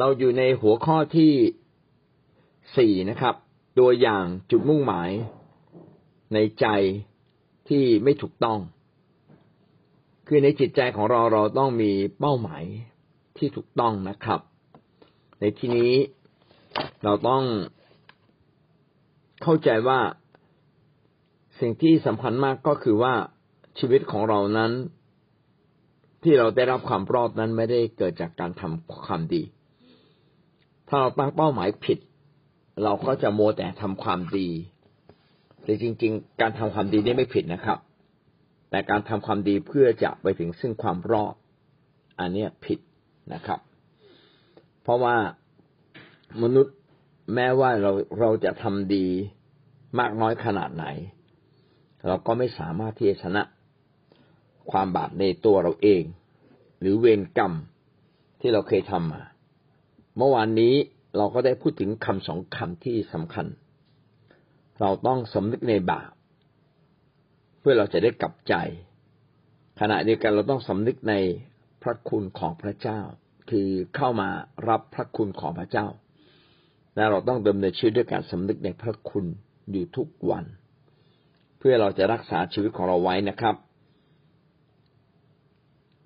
เราอยู่ในหัวข้อที่ 4นะครับตัวอย่างจุดมุ่งหมายในใจที่ไม่ถูกต้องคือในจิตใจของเราต้องมีเป้าหมายที่ถูกต้องนะครับในที่นี้เราต้องเข้าใจว่าสิ่งที่สำคัญมากก็คือว่าชีวิตของเรานั้นที่เราได้รับความรอดนั้นไม่ได้เกิดจากการทำความดีถ้าเราตั้งเป้าหมายผิดเราก็จะมัวแต่ทำความดีแต่จริงๆการทำความดีนี่ไม่ผิดนะครับแต่การทำความดีเพื่อจะไปถึงซึ่งความรอดอันนี้ผิดนะครับเพราะว่ามนุษย์แม้ว่าเราจะทำดีมากน้อยขนาดไหนเราก็ไม่สามารถที่จะชนะความบาปในตัวเราเองหรือเวรกรรมที่เราเคยทำมาเมื่อวานนี้เราก็ได้พูดถึงคำสองคำที่สำคัญเราต้องสำนึกในบาปเพื่อเราจะได้กลับใจขณะเดียวกันเราต้องสำนึกในพระคุณของพระเจ้าคือเข้ามารับพระคุณของพระเจ้าและเราต้องดำเนินชีวิตด้วยการสำนึกในพระคุณอยู่ทุกวันเพื่อเราจะรักษาชีวิตของเราไว้นะครับ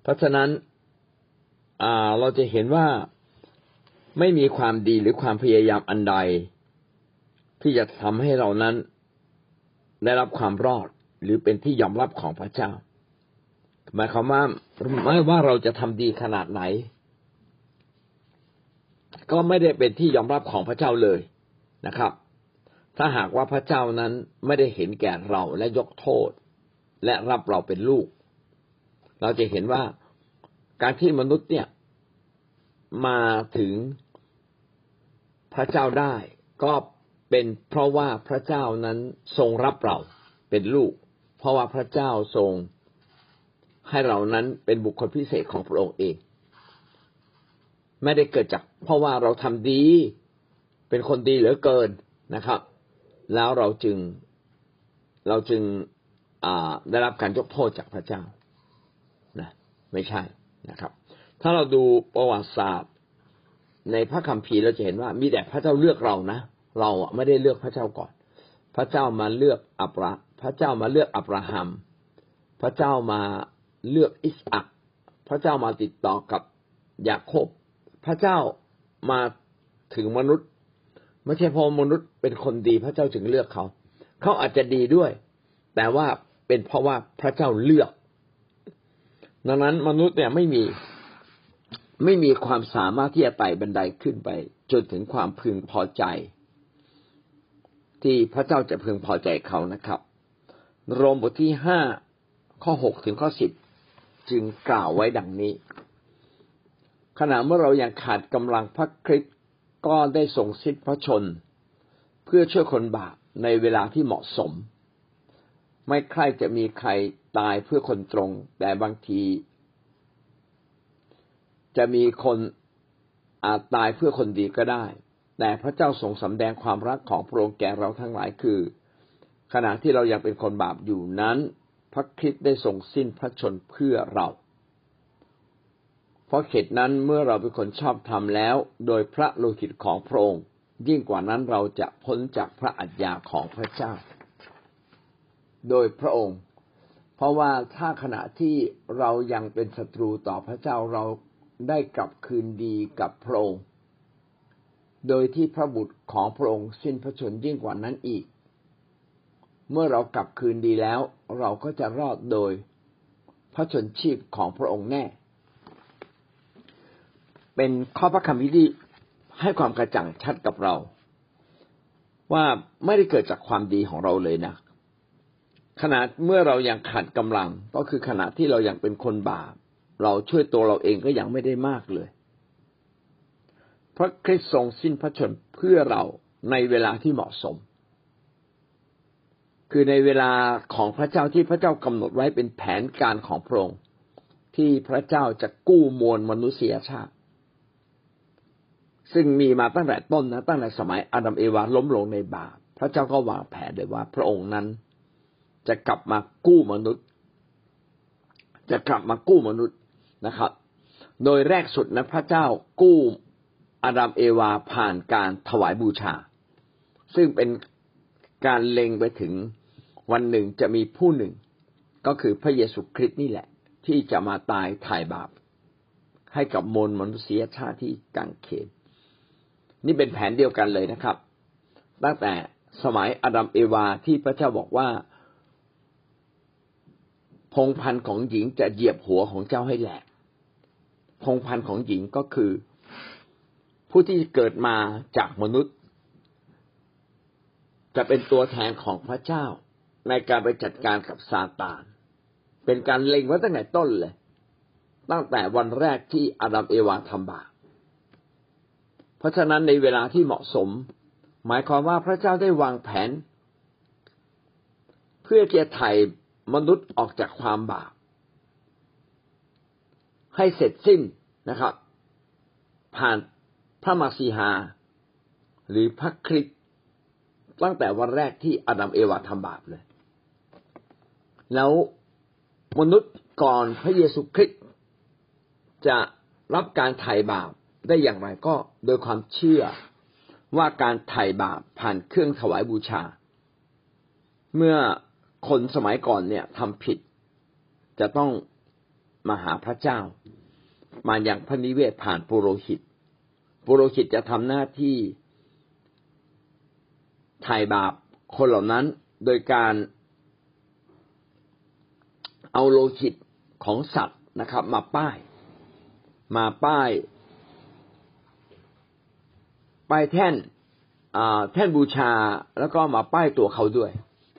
เพราะฉะนั้นเราจะเห็นว่าไม่มีความดีหรือความพยายามอันใดที่จะทำให้เรานั้นได้รับความรอดหรือเป็นที่ยอมรับของพระเจ้าหมายความว่าไม่ว่าเราจะทำดีขนาดไหนก็ไม่ได้เป็นที่ยอมรับของพระเจ้าเลยนะครับถ้าหากว่าพระเจ้านั้นไม่ได้เห็นแก่เราและยกโทษและรับเราเป็นลูกเราจะเห็นว่าการที่มนุษย์เนี่ยมาถึงพระเจ้าได้ก็เป็นเพราะว่าพระเจ้านั้นทรงรับเราเป็นลูกเพราะว่าพระเจ้าทรงให้เรานั้นเป็นบุคคลพิเศษของพระองค์เองไม่ได้เกิดจากเพราะว่าเราทำดีเป็นคนดีเหลือเกินนะครับแล้วเราจึงได้รับการยกโทษจากพระเจ้านะไม่ใช่นะครับถ้าเราดูประวัติศาสตร์ในพระคัมภีร์เราจะเห็นว่ามีแต่พระเจ้าเลือกเรานะเราไม่ได้เลือกพระเจ้าก่อนพระเจ้ามาเลือกอับราฮัมพระเจ้ามาเลือกอิสอัคพระเจ้ามาติดต่อกับยาโคบพระเจ้ามาถึงมนุษย์ไม่ใช่เพราะมนุษย์เป็นคนดีพระเจ้าจึงเลือกเขาอาจจะดีด้วยแต่ว่าเป็นเพราะว่าพระเจ้าเลือกดังนั้นมนุษย์เนี่ยไม่มีความสามารถที่จะไต่บันไดขึ้นไปจนถึงความพึงพอใจที่พระเจ้าจะพึงพอใจเขานะครับโรมบทที่ 5 ข้อ 6 ถึงข้อ 10 จึงกล่าวไว้ดังนี้ขณะเมื่อเรายังขาดกำลังพระคริสต์ก็ได้ทรงสิ้นพระชนม์เพื่อช่วยคนบาปในเวลาที่เหมาะสมไม่ใครจะมีใครตายเพื่อคนตรงแต่บางทีจะมีคนอาจตายเพื่อคนดีก็ได้แต่พระเจ้าทรงสำแดงความรักของพระองค์แก่เราทั้งหลายคือขณะที่เรายังเป็นคนบาปอยู่นั้นพระคริสต์ได้ทรงสิ้นพระชนม์เพื่อเราเพราะเหตุนั้นเมื่อเราเป็นคนชอบธรรมแล้วโดยพระโลหิตของพระองค์ยิ่งกว่านั้นเราจะพ้นจากพระอัจฉริยะของพระเจ้าโดยพระองค์เพราะว่าถ้าขณะที่เรายังเป็นศัตรูต่อพระเจ้าเราได้กลับคืนดีกับพระองค์โดยที่พระบุตรของพระองค์สิ้นพระชนม์ยิ่งกว่านั้นอีกเมื่อเรากลับคืนดีแล้วเราก็จะรอดโดยพระชนชีพของพระองค์แน่เป็นข้อพระคัมภีร์ที่ให้ความกระจ่างชัดกับเราว่าไม่ได้เกิดจากความดีของเราเลยนะขณะเมื่อเรายังขาดกำลังก็คือขณะที่เรายังเป็นคนบาปเราช่วยตัวเราเองก็ยังไม่ได้มากเลยพระคริสต์ทรงสิ้นพระชนม์เพื่อเราในเวลาที่เหมาะสมคือในเวลาของพระเจ้าที่พระเจ้ากำหนดไว้เป็นแผนการของพระองค์ที่พระเจ้าจะกู้มวลมนุษยชาติซึ่งมีมาตั้งแต่ต้นนะตั้งแต่สมัยอาดัมเอวาล้มลงในบาปพระเจ้าก็วางแผนเลยว่าพระองค์นั้นจะกลับมากู้มนุษย์นะครับโดยแรกสุดนะพระเจ้ากู้ อาดัมเอวาผ่านการถวายบูชาซึ่งเป็นการเล็งไปถึงวันหนึ่งจะมีผู้หนึ่งก็คือพระเยซูคริสต์นี่แหละที่จะมาตายไถ่บาปให้กับมวลมนุษยชาติที่กางเขนนี่เป็นแผนเดียวกันเลยนะครับตั้งแต่สมัยอาดัมเอวาที่พระเจ้าบอกว่าพงพันธุ์ของหญิงจะเหยียบหัวของเจ้าให้แหลกพงพันธุ์ของหญิงก็คือผู้ที่เกิดมาจากมนุษย์จะเป็นตัวแทนของพระเจ้าในการไปจัดการกับซาตานเป็นการเล็งไว้ตั้งแต่ต้นเลยตั้งแต่วันแรกที่อาดัมเอวาทำบาปเพราะฉะนั้นในเวลาที่เหมาะสมหมายความว่าพระเจ้าได้วางแผนเพื่อจะไถ่มนุษย์ออกจากความบาปให้เสร็จสิ้นนะครับผ่านพระมาสีหาหรือพระคริสต์ตั้งแต่วันแรกที่อาดัมเอวาทำบาปเลยแล้วมนุษย์ก่อนพระเยซูคริสต์จะรับการไถ่บาปได้อย่างไรก็โดยความเชื่อว่าการไถ่บาปผ่านเครื่องถวายบูชาเมื่อคนสมัยก่อนเนี่ยทำผิดจะต้องมาหาพระเจ้ามาอย่างพระนิเวศผ่านปุโรหิตปุโรหิตจะทำหน้าที่ไถ่บาปคนเหล่านั้นโดยการเอาโลหิตของสัตว์นะครับมาป้ายแท่นบูชาแล้วก็มาป้ายตัวเขาด้วย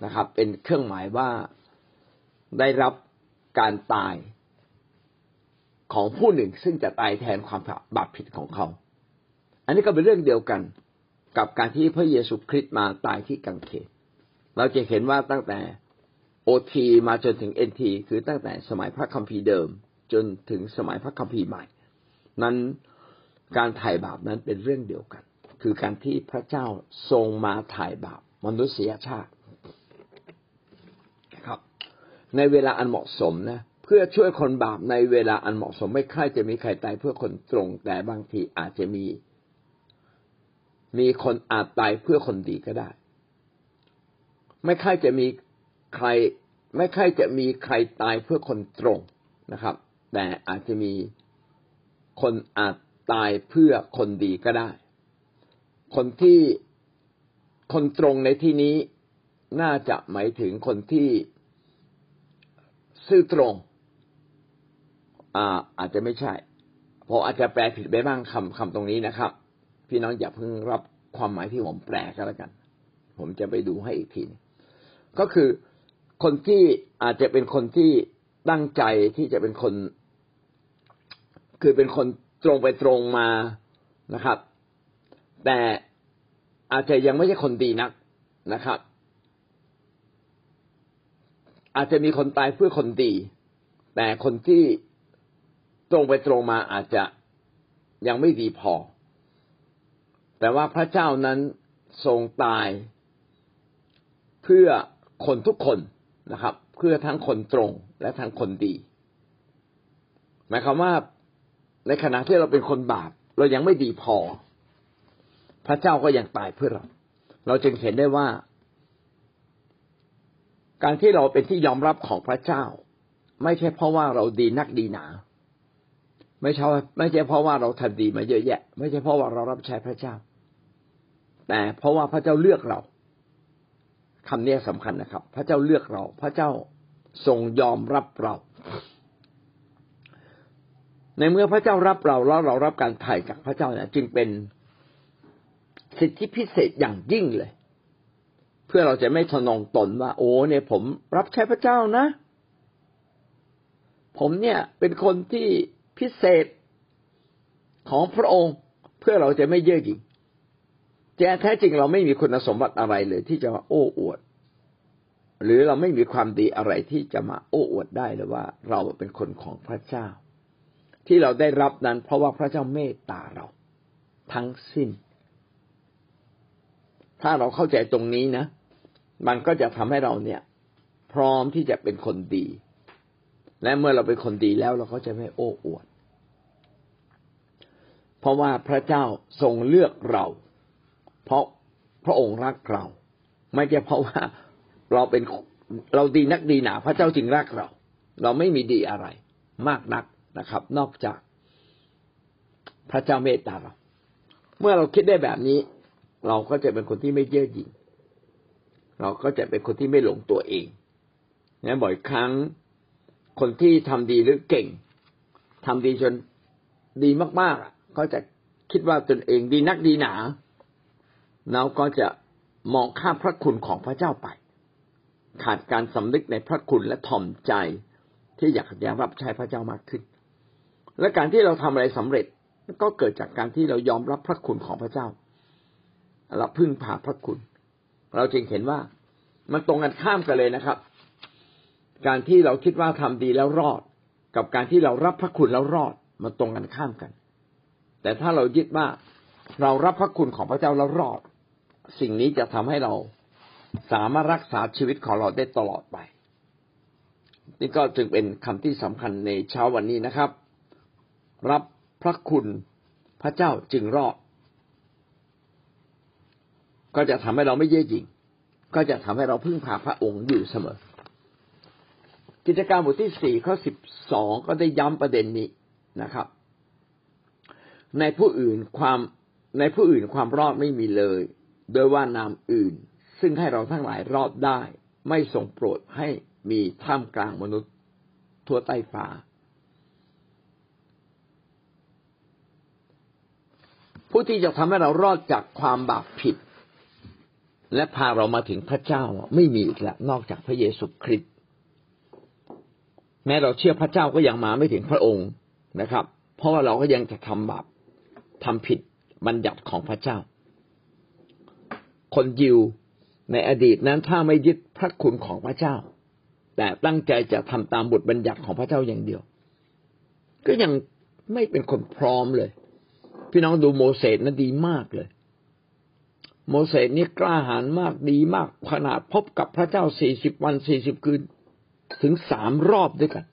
นะครับเป็นเครื่องหมายว่าได้รับการตายของผู้หนึ่งซึ่งจะตายแทนความบาปผิดของเขาอันนี้ก็เป็นเรื่องเดียวกันกับการที่พระเยซูคริสต์มาตายที่กางเขนเราจะเห็นว่าตั้งแต่ OT มาจนถึง NT คือตั้งแต่สมัยพระคัมภีร์เดิมจนถึงสมัยพระคัมภีร์ใหม่นั้นการไถ่บาปนั้นเป็นเรื่องเดียวกันคือการที่พระเจ้าทรงมาไถ่บาปมนุษยชาติครับในเวลาอันเหมาะสมนะเพื่อช่วยคนบาปในเวลาอันเหมาะสมไม่ใครจะมีใครตายเพื่อคนตรงแต่บางทีอาจจะมีคนอาจตายเพื่อคนดีก็ได้ไม่ใครจะมีใครตายเพื่อคนตรงนะครับแต่อาจจะมีคนอาจตายเพื่อคนดีก็ได้คนตรงในที่นี้น่าจะหมายถึงคนที่ซื่อตรงอาจจะไม่ใช่เพราะอาจจะแปลผิดไปบ้างคำตรงนี้นะครับพี่น้องอย่าเพิ่งรับความหมายที่ผมแปลก็แล้วกันผมจะไปดูให้อีกทีก็คือคนที่อาจจะเป็นคนที่ตั้งใจที่จะเป็นคนคือเป็นคนตรงไปตรงมานะครับแต่อาจจะยังไม่ใช่คนดีนักนะครับอาจจะมีคนตายเพื่อคนดีแต่คนที่ตรงไปตรงมาอาจจะยังไม่ดีพอแต่ว่าพระเจ้านั้นทรงตายเพื่อคนทุกคนนะครับเพื่อทั้งคนตรงและทั้งคนดีหมายความว่าในขณะที่เราเป็นคนบาปเรายังไม่ดีพอพระเจ้าก็ยังตายเพื่อเราจึงเห็นได้ว่าการที่เราเป็นที่ยอมรับของพระเจ้าไม่ใช่เพราะว่าเราดีนักดีหนาไม่ใช่เพราะว่าเราทำดีมาเยอะแยะไม่ใช่เพราะว่าเรารับใช้พระเจ้าแต่เพราะว่าพระเจ้าเลือกเราคำนี้สำคัญนะครับพระเจ้าเลือกเราพระเจ้าทรงยอมรับเราในเมื่อพระเจ้ารับเราแล้วเรารับการไถ่จากพระเจ้าเนี่ยจึงเป็นสิทธิพิเศษอย่างยิ่งเลยเพื่อเราจะไม่ทะนงตนว่าโอ้เนี่ยผมรับใช้พระเจ้านะผมเนี่ยเป็นคนที่พิเศษของพระองค์เพื่อเราจะไม่เย่อหยิ่งแต่แท้จริงเราไม่มีคุณสมบัติอะไรเลยที่จะมาโอ้อวดหรือเราไม่มีความดีอะไรที่จะมาโอ้อวดได้เลยว่าเราเป็นคนของพระเจ้าที่เราได้รับนั้นเพราะว่าพระเจ้าเมตตาเราทั้งสิ้นถ้าเราเข้าใจตรงนี้นะมันก็จะทำให้เราเนี่ยพร้อมที่จะเป็นคนดีและเมื่อเราเป็นคนดีแล้วเราก็จะไม่โอ้อวด เพราะว่าพระเจ้าทรงเลือกเราเพราะพระองค์รักเราไม่ใช่เพราะว่าเราเป็นเราดีนักดีหนาพระเจ้าจึงรักเราเราไม่มีดีอะไรมากนักนะครับนอกจากพระเจ้าเมตตาเราเมื่อเราคิดได้แบบนี้เราก็จะเป็นคนที่ไม่เย่อหยิ่งเราก็จะเป็นคนที่ไม่หลงตัวเองนะบ่อยครั้งคนที่ทำดีหรือเก่งทำดีจนดีมากๆก็จะคิดว่าตนเองดีนักดีหนาแล้วก็จะมองข้ามพระคุณของพระเจ้าไปขาดการสำนึกในพระคุณและถ่อมใจที่อยากจะรับใช้พระเจ้ามากขึ้นและการที่เราทำอะไรสำเร็จก็เกิดจากการที่เรายอมรับพระคุณของพระเจ้าเราพึ่งพาพระคุณเราจึงเห็นว่ามันตรงกันข้ามกันเลยนะครับการที่เราคิดว่าทำดีแล้วรอดกับการที่เรารับพระคุณแล้วรอดมันตรงกันข้ามกันแต่ถ้าเรายึดว่าเรารับพระคุณของพระเจ้าแล้วรอดสิ่งนี้จะทำให้เราสามารถรักษาชีวิตของเราได้ตลอดไปนี่ก็จึงเป็นคำที่สำคัญในเช้าวันนี้นะครับรับพระคุณพระเจ้าจึงรอดก็จะทำให้เราไม่เย่อหยิ่งก็จะทำให้เราพึ่งพาพระองค์อยู่เสมอกิจการบทที่ 4 ข้อ 12ก็ได้ย้ำประเด็นนี้นะครับในผู้อื่นความรอดไม่มีเลยโดยว่านามอื่นซึ่งให้เราทั้งหลายรอดได้ไม่ทรงโปรดให้มีท่ามกลางมนุษย์ทั่วใต้ฟ้าผู้ที่จะทำให้เรารอดจากความบาปผิดและพาเรามาถึงพระเจ้าไม่มีอีกแล้วนอกจากพระเยซูคริสต์แม้เราเชื่อพระเจ้าก็ยังมาไม่ถึงพระองค์นะครับเพราะว่าเราก็ยังจะทำบาปทำผิดบัญญัติของพระเจ้าคนยิวในอดีตนั้นถ้าไม่ยึดพระคุณของพระเจ้าแต่ตั้งใจจะทำตามบทบัญญัติของพระเจ้าอย่างเดียวก็ยังไม่เป็นคนพร้อมเลยพี่น้องดูโมเสสนั้นดีมากเลยโมเสสนี่กล้าหาญมากดีมากขนาดพบกับพระเจ้า40วัน40คืนถึง3รอบด้วยกัน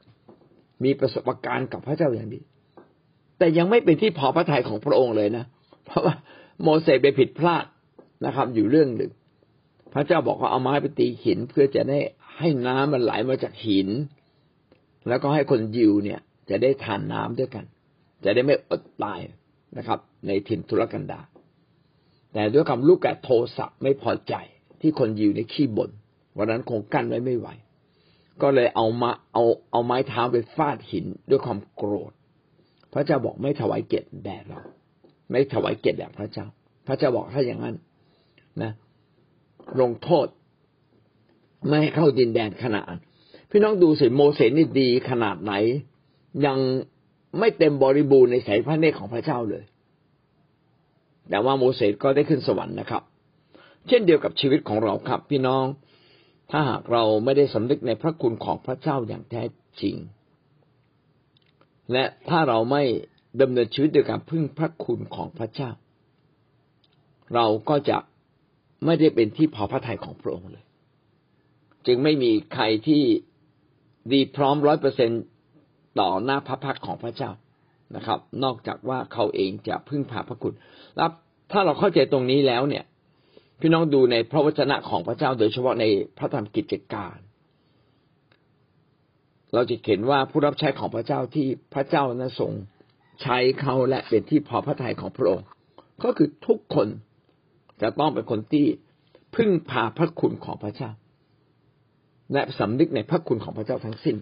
มีประสบการณ์กับพระเจ้าอย่างดีแต่ยังไม่เป็นที่พอพระทัยของพระองค์เลยนะเพราะว่าโมเสสไปผิดพลาดนะครับอยู่เรื่องหนึ่งพระเจ้าบอกว่าเอาไม้ไปตีหินเพื่อจะได้ให้น้ำมันไหลมาจากหินแล้วก็ให้คนยิวเนี่ยจะได้ทานน้ำด้วยกันจะได้ไม่อดตายนะครับในถิ่นทุรกันดารแต่ด้วยความลูกกะโทสะไม่พอใจที่คนยิวในขี้บ่นวันนั้นคงกั้นไว้ไม่ไหวก็เลยเอาไม้เท้าไปฟาดหินด้วยความโกรธพระเจ้าบอกไม่ถวายเกียรติแด่เราไม่ถวายเกียรติแด่พระเจ้าพระเจ้าบอกถ้าอย่างนั้นนะลงโทษไม่ให้เข้าดินแดนคณะอันพี่น้องดูสิโมเสสนี่ดีขนาดไหนยังไม่เต็มบริบูรณ์ในสายพระเนตรของพระเจ้าเลยแต่ว่าโมเสสก็ได้ขึ้นสวรรค์นะครับเช่นเดียวกับชีวิตของเราครับพี่น้องถ้าหากเราไม่ได้สำนึกในพระคุณของพระเจ้าอย่างแท้จริงและถ้าเราไม่ดำเนินชีวิตด้วยการพึ่งพระคุณของพระเจ้าเราก็จะไม่ได้เป็นที่พอพระทัยของพระองค์เลยจึงไม่มีใครที่ดีพร้อม 100%ต่อหน้าพระพักของพระเจ้านะครับนอกจากว่าเขาเองจะพึ่งพาพระคุณแล้วถ้าเราเข้าใจตรงนี้แล้วเนี่ยพี่น้องดูในพระวจนะของพระเจ้าโดยเฉพาะในพระธรรมกิจการเราจะเห็นว่าผู้รับใช้ของพระเจ้าที่พระเจ้านั้นทรงใช้เขาและเป็นที่พอพระทัยของพระองค์ก็คือทุกคนจะต้องเป็นคนที่พึ่งพาพระคุณของพระเจ้าและสำนึกในพระคุณของพระเจ้าทั้งสิ้น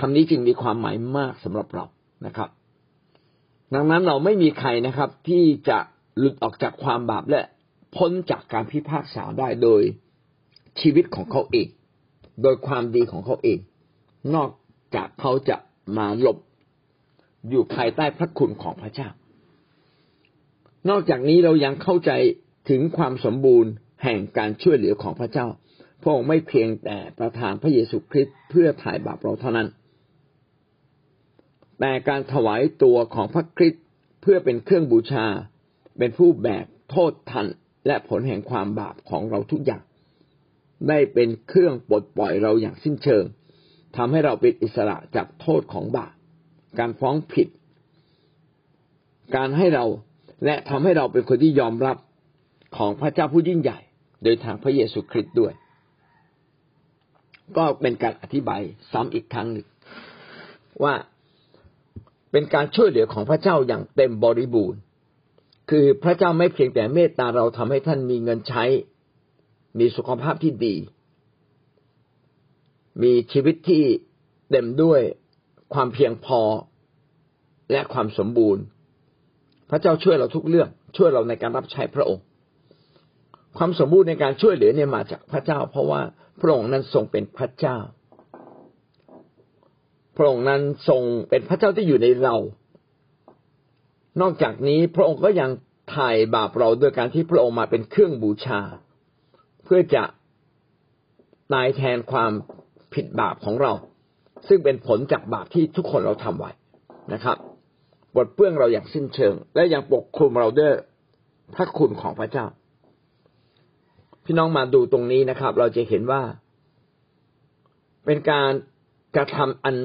คำนี้จึงมีความหมายมากสำหรับเรานะครับดังนั้นเราไม่มีใครนะครับที่จะหลุดออกจากความบาปและพ้นจากการพิพากษาได้โดยชีวิตของเขาเองโดยความดีของเขาเองนอกจากเขาจะมาหลบอยู่ภายใต้พระคุณของพระเจ้านอกจากนี้เรายังเข้าใจถึงความสมบูรณ์แห่งการช่วยเหลือของพระเจ้าพระองค์ไม่เพียงแต่ประทานพระเยซูคริสต์เพื่อไถ่บาปเราเท่านั้นแต่การถวายตัวของพระคริสต์เพื่อเป็นเครื่องบูชาเป็นผู้แบกโทษทันและผลแห่งความบาปของเราทุกอย่างได้เป็นเครื่องปลดปล่อยเราอย่างสิ้นเชิงทำให้เราเป็นอิสระจากโทษของบาปการฟ้องผิด การให้เราและทำให้เราเป็นคนที่ยอมรับของพระเจ้าผู้ยิ่งใหญ่โดยทางพระเยซูคริสต์ด้วยก็เป็นการอธิบายซ้ำอีกครั้งหนึ่งว่าเป็นการช่วยเหลือของพระเจ้าอย่างเต็มบริบูรณ์คือพระเจ้าไม่เพียงแต่เมตตาเราทำให้ท่านมีเงินใช้มีสุขภาพที่ดีมีชีวิตที่เต็มด้วยความเพียงพอและความสมบูรณ์พระเจ้าช่วยเราทุกเรื่องช่วยเราในการรับใช้พระองค์ความสมบูรณ์ในการช่วยเหลือเนี่ยมาจากพระเจ้าเพราะว่าพระองค์นั้นทรงเป็นพระเจ้าพระองค์นั้นทรงเป็นพระเจ้าที่อยู่ในเรานอกจากนี้พระองค์ก็ยังไถ่บาปเราด้วยการที่พระองค์มาเป็นเครื่องบูชาเพื่อจะตายแทนความผิดบาปของเราซึ่งเป็นผลจากบาปที่ทุกคนเราทำไว้นะครับบทเปื้อนเราอย่างสิ้นเชิงและยังปกคลุมเราด้วยพระคุณของพระเจ้าพี่น้องมาดูตรงนี้นะครับเราจะเห็นว่าเป็นการกระทำอัน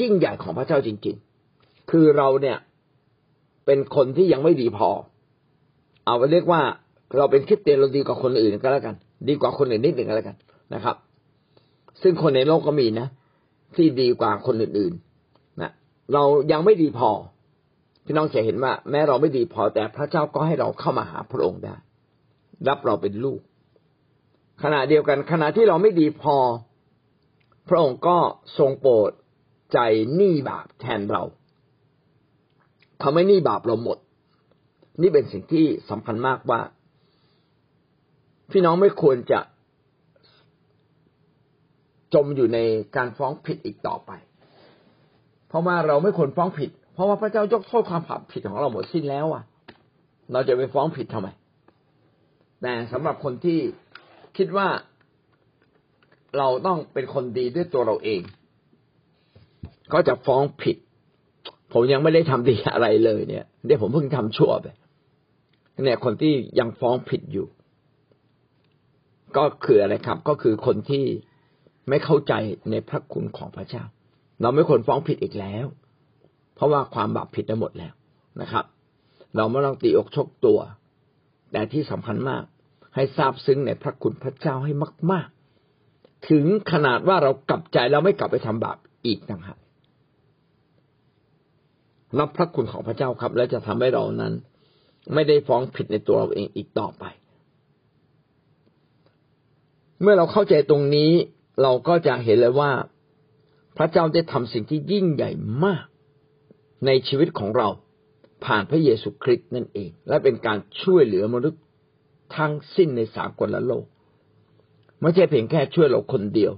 ยิ่งใหญ่ของพระเจ้าจริงๆคือเราเนี่ยเป็นคนที่ยังไม่ดีพอเอาไปเรียกว่าเราเป็นคริสเตียนเราดีกว่าคนอื่นก็แล้วกันดีกว่าคนอื่นนิดหนึ่งก็แล้วกันนะครับซึ่งคนในโลกก็มีนะที่ดีกว่าคนอื่นๆนะเรายังไม่ดีพอพี่น้องจะเห็นว่าแม้เราไม่ดีพอแต่พระเจ้าก็ให้เราเข้ามาหาพระองค์ได้รับเราเป็นลูกขณะเดียวกันขณะที่เราไม่ดีพอพระองค์ก็ทรงโปรดใจหนี้บาปแทนเราทำให้หนี้บาปเราหมดนี่เป็นสิ่งที่สำคัญมากว่าพี่น้องไม่ควรจะจมอยู่ในการฟ้องผิดอีกต่อไปเพราะว่าเราไม่ควรฟ้องผิดเพราะว่าพระเจ้ายกโทษความผิดของเราหมดสิ้นแล้วอ่ะเราจะไปฟ้องผิดทำไมแต่สำหรับคนที่คิดว่าเราต้องเป็นคนดีด้วยตัวเราเองก็จะฟ้องผิดผมยังไม่ได้ทำดีอะไรเลยเนี่ยเดี๋ยวผมเพิ่งทำชั่วไปเนี่ยคนที่ยังฟ้องผิดอยู่ก็คืออะไรครับก็คือคนที่ไม่เข้าใจในพระคุณของพระเจ้าเราไม่ควรฟ้องผิดอีกแล้วเพราะว่าความบาปผิดได้หมดแล้วนะครับเราไม่ต้องตีอกชกตัวแต่ที่สำคัญมากให้ซาบซึ้งในพระคุณพระเจ้าให้มากๆถึงขนาดว่าเรากลับใจเราไม่กลับไปทำบาปอีกนะฮะรับพระคุณของพระเจ้าครับและจะทำให้เรานั้นไม่ได้ฟ้องผิดในตัวเราเองอีกต่อไปเมื่อเราเข้าใจตรงนี้เราก็จะเห็นเลยว่าพระเจ้าได้ทำสิ่งที่ยิ่งใหญ่มากในชีวิตของเราผ่านพระเยซูคริสต์นั่นเองและเป็นการช่วยเหลือมนุษย์ทั้งสิ้นในสากลโลกไม่ใช่เพียงแค่ช่วยเราคนเดียว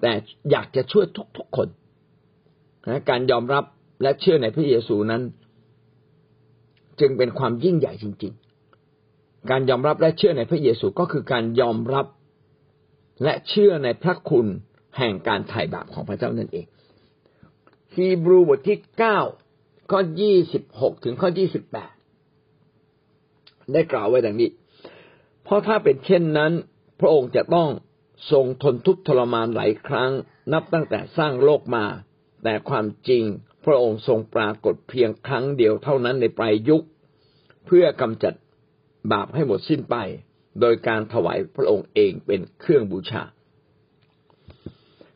แต่อยากจะช่วยทุกๆคนนะการยอมรับและเชื่อในพระเยซูนั้นจึงเป็นความยิ่งใหญ่จริงๆการยอมรับและเชื่อในพระเยซูก็คือการยอมรับและเชื่อในพระคุณแห่งการไถ่บาปของพระเจ้านั่นเองฮีบรูบทที่9ข้อ26ถึงข้อ28ได้กล่าวไว้ดังนี้เพราะถ้าเป็นเช่นนั้นพระองค์จะต้องทรงทนทุกข์ทรมานหลายครั้งนับตั้งแต่สร้างโลกมาแต่ความจริงพระองค์ทรงปรากฏเพียงครั้งเดียวเท่านั้นในปลายยุคเพื่อกำจัดบาปให้หมดสิ้นไปโดยการถวายพระองค์เองเป็นเครื่องบูชา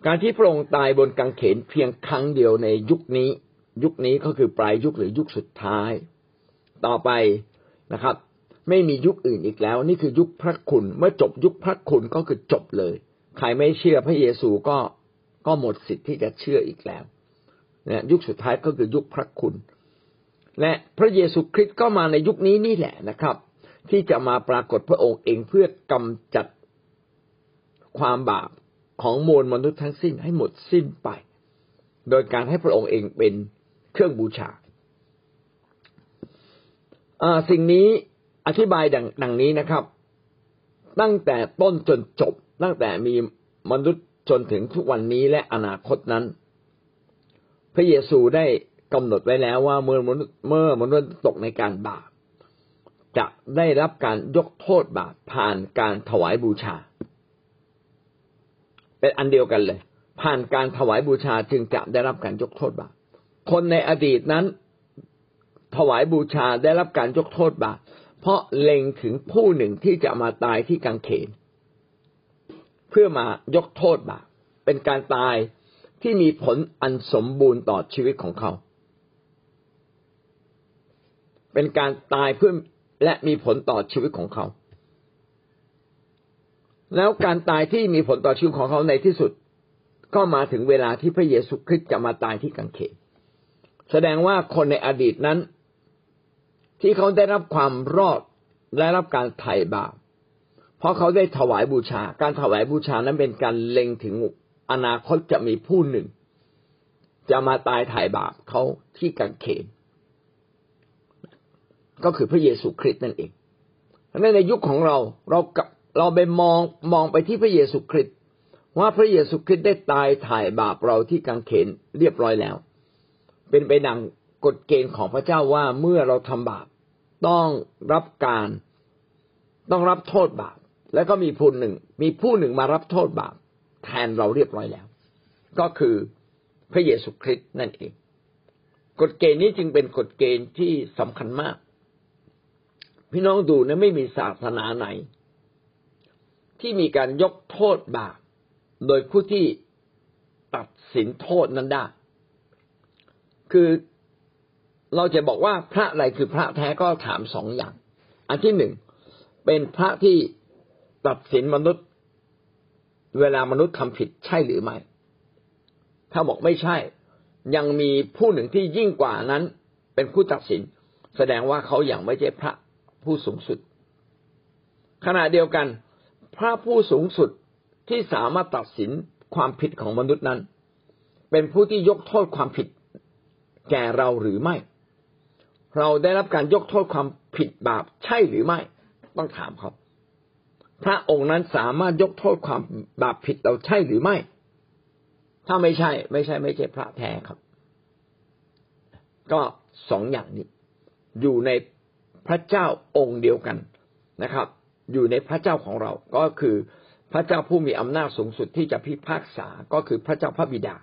การที่พระองค์ตายบนกางเขนเพียงครั้งเดียวในยุคนี้ก็คือปลายยุคหรือยุคสุดท้ายต่อไปนะครับไม่มียุคอื่นอีกแล้วนี่คือยุคพระคุณเมื่อจบยุคพระคุณก็คือจบเลยใครไม่เชื่อพระเยซูก็หมดสิทธิ์ที่จะเชื่ออีกแล้วนะยุคสุดท้ายก็คือยุคพระคุณและพระเยซูคริสต์ก็มาในยุคนี้นี่แหละนะครับที่จะมาปรากฏพระองค์เองเพื่อกำจัดความบาปของมวลมนุษย์ทั้งสิ้นให้หมดสิ้นไปโดยการให้พระองค์เองเป็นเครื่องบูชาสิ่งนี้อธิบายดังนี้นะครับตั้งแต่ต้นจนจบตั้งแต่มีมนุษย์จนถึงทุกวันนี้และอนาคตนั้นพระเยซูได้กำหนดไว้แล้วว่าเมื่อมนุษย์ตกในการบาปจะได้รับการยกโทษบาปผ่านการถวายบูชาเป็นอันเดียวกันเลยผ่านการถวายบูชาจึงจะได้รับการยกโทษบาปคนในอดีตนั้น ถวายบูชาได้รับการยกโทษบาปเพราะเล็งถึงผู้หนึ่งที่จะมาตายที่กางเขนเพื่อมายกโทษบาปเป็นการตายที่มีผลอันสมบูรณ์ต่อชีวิตของเขาเป็นการตายเพื่อและมีผลต่อชีวิตของเขาแล้วการตายที่มีผลต่อชีวิตของเขาในที่สุดก็มาถึงเวลาที่พระเยซูคริสต์จะมาตายที่กางเขนแสดงว่าคนในอดีตนั้นที่เขาได้รับความรอดได้รับการไถ่บาปเพราะเขาได้ถวายบูชาการถวายบูชานั้นเป็นการเล็งถึงอนาคตจะมีผู้หนึ่งจะมาตายไถ่บาปเขาที่กางเขนก็คือพระเยซูคริสต์นั่นเองดังนั้นในยุคของเราไปมองไปที่พระเยซูคริสต์ว่าพระเยซูคริสต์ได้ตายไถ่บาปเราที่กางเขนเรียบร้อยแล้วเป็นไปดังกฎเกณฑ์ของพระเจ้าว่าเมื่อเราทำบาปต้องรับโทษบาปแล้วก็มีผู้หนึ่งมารับโทษบาปแทนเราเรียบร้อยแล้วก็คือพระเยซูคริสต์นั่นเองกฎเกณฑ์นี้จึงเป็นกฎเกณฑ์ที่สำคัญมากพี่น้องดูนะไม่มีศาสนาไหนที่มีการยกโทษบาปโดยผู้ที่ตัดสินโทษนั้นได้คือเราจะบอกว่าพระอะไรคือพระแท้ก็ถามสองอย่างอันที่หนึ่งเป็นพระที่ตัดสินมนุษย์เวลามนุษย์ทำผิดใช่หรือไม่ถ้าบอกไม่ใช่ยังมีผู้หนึ่งที่ยิ่งกว่านั้นเป็นผู้ตัดสินแสดงว่าเขายังไม่ใช่พระผู้สูงสุดขณะเดียวกันพระผู้สูงสุดที่สามารถตัดสินความผิดของมนุษย์นั้นเป็นผู้ที่ยกโทษความผิดแก่เราหรือไม่เราได้รับการยกโทษความผิดบาปใช่หรือไม่ต้องถามเขาพระองค์นั้นสามารถยกโทษความบาปผิดเราใช่หรือไม่ถ้าไม่ใช่พระแท้ครับก็สองอย่างนี้อยู่ในพระเจ้าองค์เดียวกันนะครับอยู่ในพระเจ้าของเราก็คือพระเจ้าผู้มีอำนาจสูงสุดที่จะพิพากษาก็คือพระเจ้าพระบิดา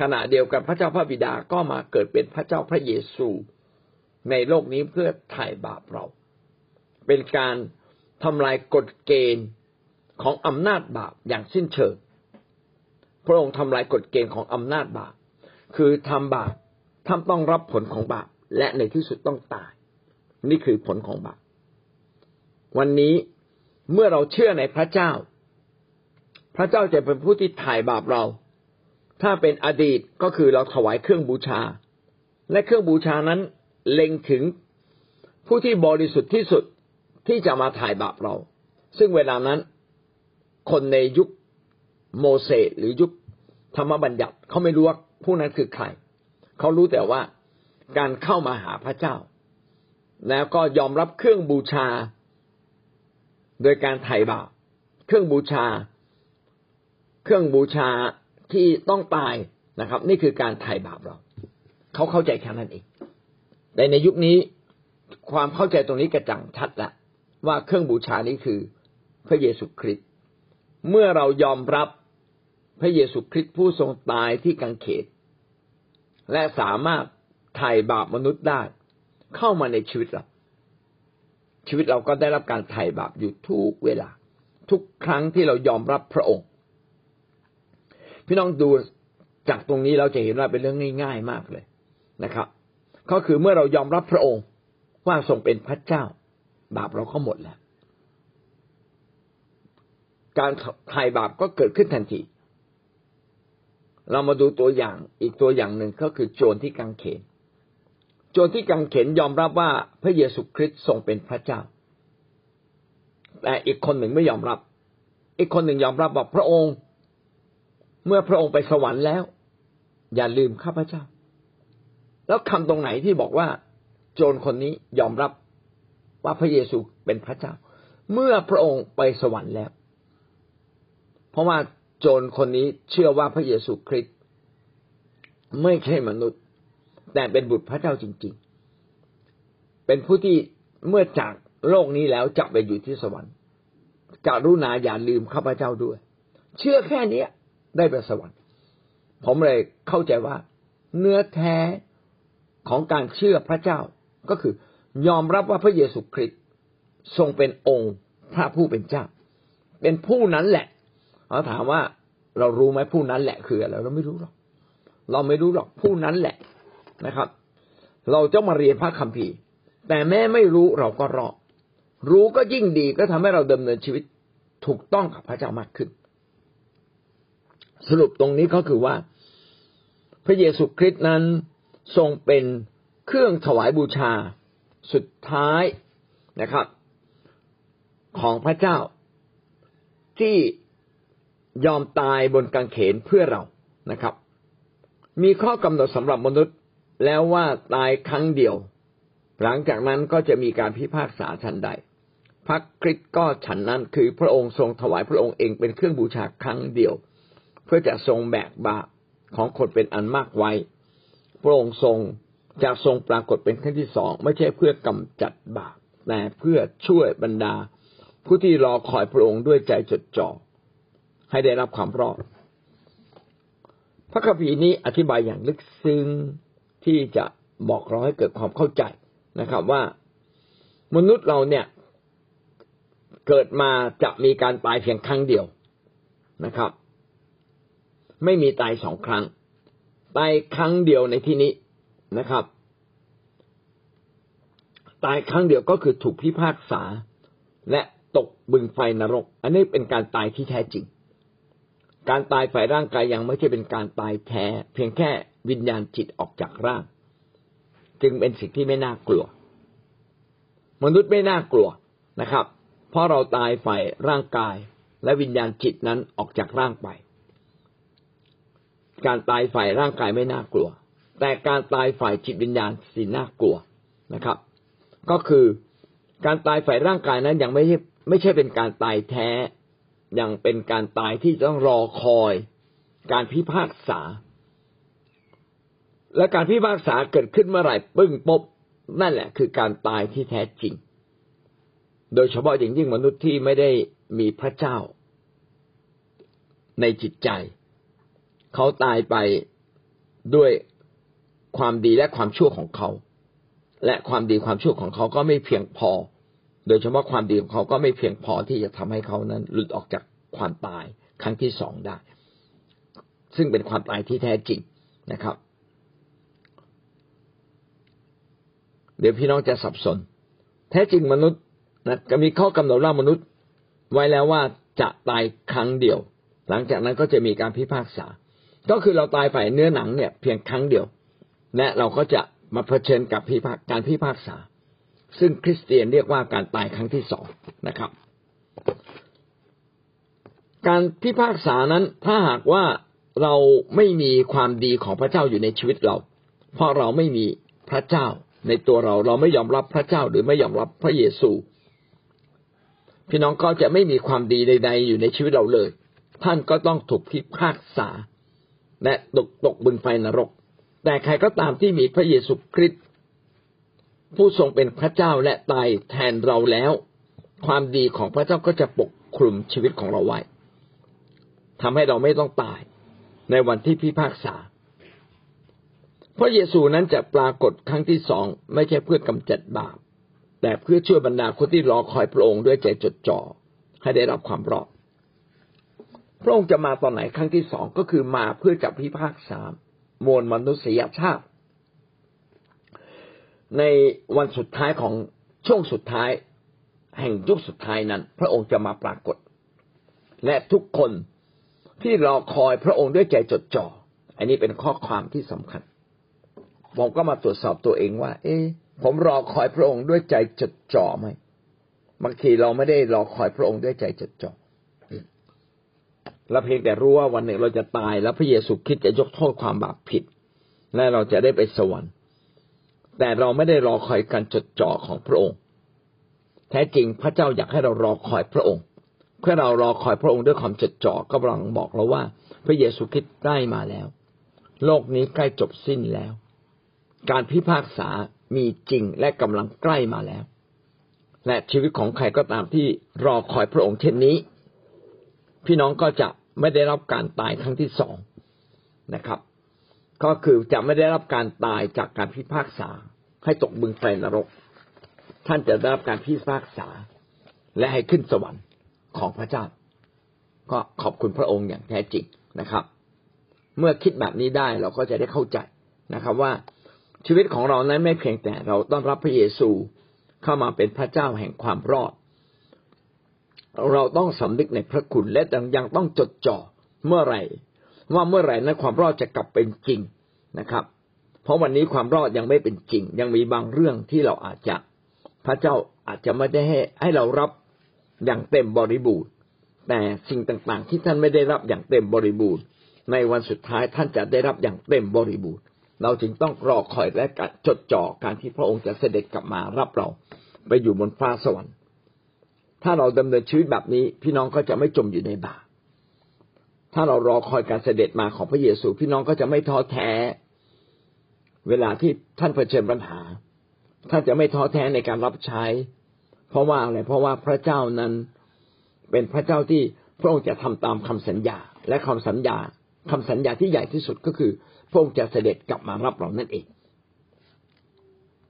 ขณะเดียวกันพระเจ้าพระบิดาก็มาเกิดเป็นพระเจ้าพระเยซูในโลกนี้เพื่อไถ่บาปเราเป็นการทำลายกฎเกณฑ์ของอำนาจบาปอย่างสิ้นเชิงพระองค์ทำลายกฎเกณฑ์ของอำนาจบาปคือทำบาปท่านต้องรับผลของบาปและในที่สุดต้องตายนี่คือผลของบาปวันนี้เมื่อเราเชื่อในพระเจ้าพระเจ้าจะเป็นผู้ที่ไถ่บาปเราถ้าเป็นอดีตก็คือเราถวายเครื่องบูชาและเครื่องบูชานั้นเล็งถึงผู้ที่บริสุทธิ์ที่สุดที่จะมาไถ่บาปเราซึ่งเวลานั้นคนในยุคโมเสสหรือยุคธรรมบัญญัติเขาไม่รู้ว่าผู้นั้นคือใครเขารู้แต่ว่าการเข้ามาหาพระเจ้าแล้วก็ยอมรับเครื่องบูชาโดยการไถ่บาปเครื่องบูชาที่ต้องตายนะครับนี่คือการไถ่บาปเราเขาเข้าใจแค่นั้นเองแต่ในยุคนี้ความเข้าใจตรงนี้กระจ่างชัดละว่าเครื่องบูชานี้คือพระเยซูคริสต์เมื่อเรายอมรับพระเยซูคริสต์ผู้ทรงตายที่กางเขนและสามารถไถ่บาปมนุษย์ได้เข้ามาในชีวิตเราก็ได้รับการไถ่บาปอยู่ทุกเวลาทุกครั้งที่เรายอมรับพระองค์พี่น้องดูจากตรงนี้เราจะเห็นว่าเป็นเรื่องง่ายๆมากเลยนะครับก็คือเมื่อเรายอมรับพระองค์ว่าทรงเป็นพระเจ้าบาปเราก็หมดแล้วการไถ่บาปก็เกิดขึ้นทันทีเรามาดูตัวอย่างอีกตัวอย่างหนึ่งก็คือโจรที่กางเขนโจรที่กางเขนยอมรับว่าพระเยซูคริสต์ทรงเป็นพระเจ้าแต่อีกคนหนึ่งไม่ยอมรับอีกคนหนึ่งยอมรับว่าพระองค์เมื่อพระองค์ไปสวรรค์แล้วอย่าลืมข้าพเจ้าแล้วคำตรงไหนที่บอกว่าโจรคนนี้ยอมรับว่าพระเยซูเป็นพระเจ้าเมื่อพระองค์ไปสวรรค์แล้วเพราะว่าโจรคนนี้เชื่อว่าพระเยซูคริสต์ไม่ใช่มนุษย์แต่เป็นบุตรพระเจ้าจริงๆเป็นผู้ที่เมื่อจากโลกนี้แล้วจะไปอยู่ที่สวรรค์กรุณาอย่าลืมข้าพเจ้าด้วยเชื่อแค่นี้ได้ไปสวรรค์ผมเลยเข้าใจว่าเนื้อแท้ของการเชื่อพระเจ้า ก็คือยอมรับว่าพระเยซูคริสต์ทรงเป็นองค์พระผู้เป็นเจ้าเป็นผู้นั้นแหละเราถามว่าเรารู้ไหมผู้นั้นแหละคืออะไรเราไม่รู้หรอกผู้นั้นแหละนะครับเราจะมาเรียนพระคัมภีร์แต่แม้ไม่รู้เราก็รู้ก็ยิ่งดีก็ทำให้เราดำเนินชีวิตถูกต้องกับพระเจ้ามากขึ้นสรุปตรงนี้ก็คือว่าพระเยซูคริสต์นั้นทรงเป็นเครื่องถวายบูชาสุดท้ายนะครับของพระเจ้าที่ยอมตายบนกางเขนเพื่อเรานะครับมีข้อกำหนดสำหรับมนุษย์แล้วว่าตายครั้งเดียวหลังจากนั้นก็จะมีการพิพากษาฉันใดพระคริสต์ก็ฉันนั้นคือพระองค์ทรงถวายพระองค์เองเป็นเครื่องบูชาครั้งเดียวเพื่อจะทรงแบกบาปของคนเป็นอันมากไว้พระองค์ทรงจะทรงปรากฏเป็นครั้งที่สองไม่ใช่เพื่อกำจัดบาปแต่เพื่อช่วยบรรดาผู้ที่รอคอยพระองค์ด้วยใจจดจ่อให้ได้รับความรอดพระคัมภีร์นี้อธิบายอย่างลึกซึ้งที่จะบอกเราให้เกิดความเข้าใจนะครับว่ามนุษย์เราเนี่ยเกิดมาจะมีการตายเพียงครั้งเดียวนะครับไม่มีตายสองครั้งตายครั้งเดียวในที่นี้นะครับตายครั้งเดียวก็คือถูกพิพากษาและตกบึงไฟนรกอันนี้เป็นการตายที่แท้จริงการตายฝ่ายร่างกายยังไม่ใช่เป็นการตายแท้เพียงแค่วิญญาณจิตออกจากร่างจึงเป็นสิ่งที่ไม่น่ากลัวมนุษย์ไม่น่ากลัวนะครับเพราะเราตายฝ่ายร่างกายและวิญญาณจิตนั้นออกจากร่างไปการตายฝ่ายร่างกายไม่น่ากลัวแต่การตายฝ่ายจิตวิญญาณสิน่ากลัวนะครับก็คือการตายฝ่ายร่างกายนั้นยังไม่ใช่เป็นการตายแท้ยังเป็นการตายที่ต้องรอคอยการพิพากษาและการพิพากษาเกิดขึ้นเมื่อไหร่ปึ้งปบนั่นแหละคือการตายที่แท้จริงโดยเฉพาะอย่างยิ่งมนุษย์ที่ไม่ได้มีพระเจ้าในจิตใจเขาตายไปด้วยความดีและความชั่วของเขาและความดีความชั่วของเขาก็ไม่เพียงพอโดยเฉพาะความดีของเขาก็ไม่เพียงพอที่จะทำให้เขานั้นหลุดออกจากความตายครั้งที่สองได้ซึ่งเป็นความตายที่แท้จริงนะครับเดี๋ยวพี่น้องจะสับสนแท้จริงมนุษย์นะก็มีข้อกำหนดว่ามนุษย์ไว้แล้วว่าจะตายครั้งเดียวหลังจากนั้นก็จะมีการพิพากษาก็คือเราตายฝ่ายเนื้อหนังเนี่ยเพียงครั้งเดียวและเราก็จะมาเผชิญกับการพิพากษาซึ่งคริสเตียนเรียกว่าการตายครั้งที่สองนะครับการพิพากษานั้นถ้าหากว่าเราไม่มีความดีของพระเจ้าอยู่ในชีวิตเราเพราะเราไม่มีพระเจ้าในตัวเราเราไม่ยอมรับพระเจ้าหรือไม่ยอมรับพระเยซูพี่น้องก็จะไม่มีความดีใดๆอยู่ในชีวิตเราเลยท่านก็ต้องถูกพิพากษาและตกบนไฟนรกแต่ใครก็ตามที่มีพระเยซูคริสต์ผู้ทรงเป็นพระเจ้าและตายแทนเราแล้วความดีของพระเจ้าก็จะปกคลุมชีวิตของเราไว้ทำให้เราไม่ต้องตายในวันที่พิพากษาพระเยซูนั้นจะปรากฏครั้งที่สองไม่ใช่เพื่อกำจัดบาปแต่เพื่อช่วยบรรดาคนที่รอคอยพระองค์ด้วยใจจดจ่อให้ได้รับความรอดพระองค์จะมาตอนไหนครั้งที่สองก็คือมาเพื่อจะพิพากษามวลมนุษยชาติในวันสุดท้ายของช่วงสุดท้ายแห่งยุคสุดท้ายนั้นพระองค์จะมาปรากฏและทุกคนที่รอคอยพระองค์ด้วยใจจดจ่ออันนี้เป็นข้อความที่สำคัญผมก็มาตรวจสอบตัวเองว่าผมรอคอยพระองค์ด้วยใจจดจ่อไหมบางทีเราไม่ได้รอคอยพระองค์ด้วยใจจดจ่อเราเพียงแต่รู้ว่าวันหนึ่งเราจะตายแล้วพระเยซูคริสต์จะยกโทษความบาปผิดและเราจะได้ไปสวรรค์แต่เราไม่ได้รอคอยการจดจ่อของพระองค์แท้จริงพระเจ้าอยากให้เรารอคอยพระองค์เพื่อเรารอคอยพระองค์ด้วยความจดจ่อกำลังบอกเราว่าพระเยซูคริสต์ใกล้มาแล้วโลกนี้ใกล้จบสิ้นแล้วการพิพากษามีจริงและกำลังใกล้มาแล้วและชีวิตของใครก็ตามที่รอคอยพระองค์เช่นนี้พี่น้องก็จะไม่ได้รับการตายครั้งที่สองนะครับก็คือจะไม่ได้รับการตายจากการพิพากษา ให้ตกบึงไฟนรกท่านจะได้รับการพิพากษาและให้ขึ้นสวรรค์ของพระเจ้าก็ขอบคุณพระองค์อย่างแท้จริงนะครับเมื่อคิดแบบนี้ได้เราก็จะได้เข้าใจนะครับว่าชีวิตของเรานั้นไม่เพียงแต่เราต้อนรับพระเยซูเข้ามาเป็นพระเจ้าแห่งความรอดเราต้องสำนึกในพระคุณและยังต้องจดจ่อเมื่อไหร่นั้นความรอดจะกลับเป็นจริงนะครับเพราะวันนี้ความรอดยังไม่เป็นจริงยังมีบางเรื่องที่เราอาจจะพระเจ้าอาจจะไม่ได้ให้เรารับอย่างเต็มบริบูรณ์แต่สิ่งต่างๆที่ท่านไม่ได้รับอย่างเต็มบริบูรณ์ในวันสุดท้ายท่านจะได้รับอย่างเต็มบริบูรณ์เราจึงต้องรอคอยและจดจ่อการที่พระองค์จะเสด็จกลับมารับเราไปอยู่บนฟ้าสวรรค์ถ้าเราดำเนินชีวิตแบบนี้พี่น้องก็จะไม่จมอยู่ในบาปถ้าเรารอคอยการเสด็จมาของพระเยซูพี่น้องก็จะไม่ท้อแท้เวลาที่ท่านเผชิญปัญหาท่านจะไม่ท้อแท้ในการรับใช้เพราะว่าอะไรเพราะว่าพระเจ้านั้นเป็นพระเจ้าที่พระองค์จะทำตามคำสัญญาและคำสัญญาที่ใหญ่ที่สุดก็คือพระองค์จะเสด็จกลับมารับเรานั่นเอง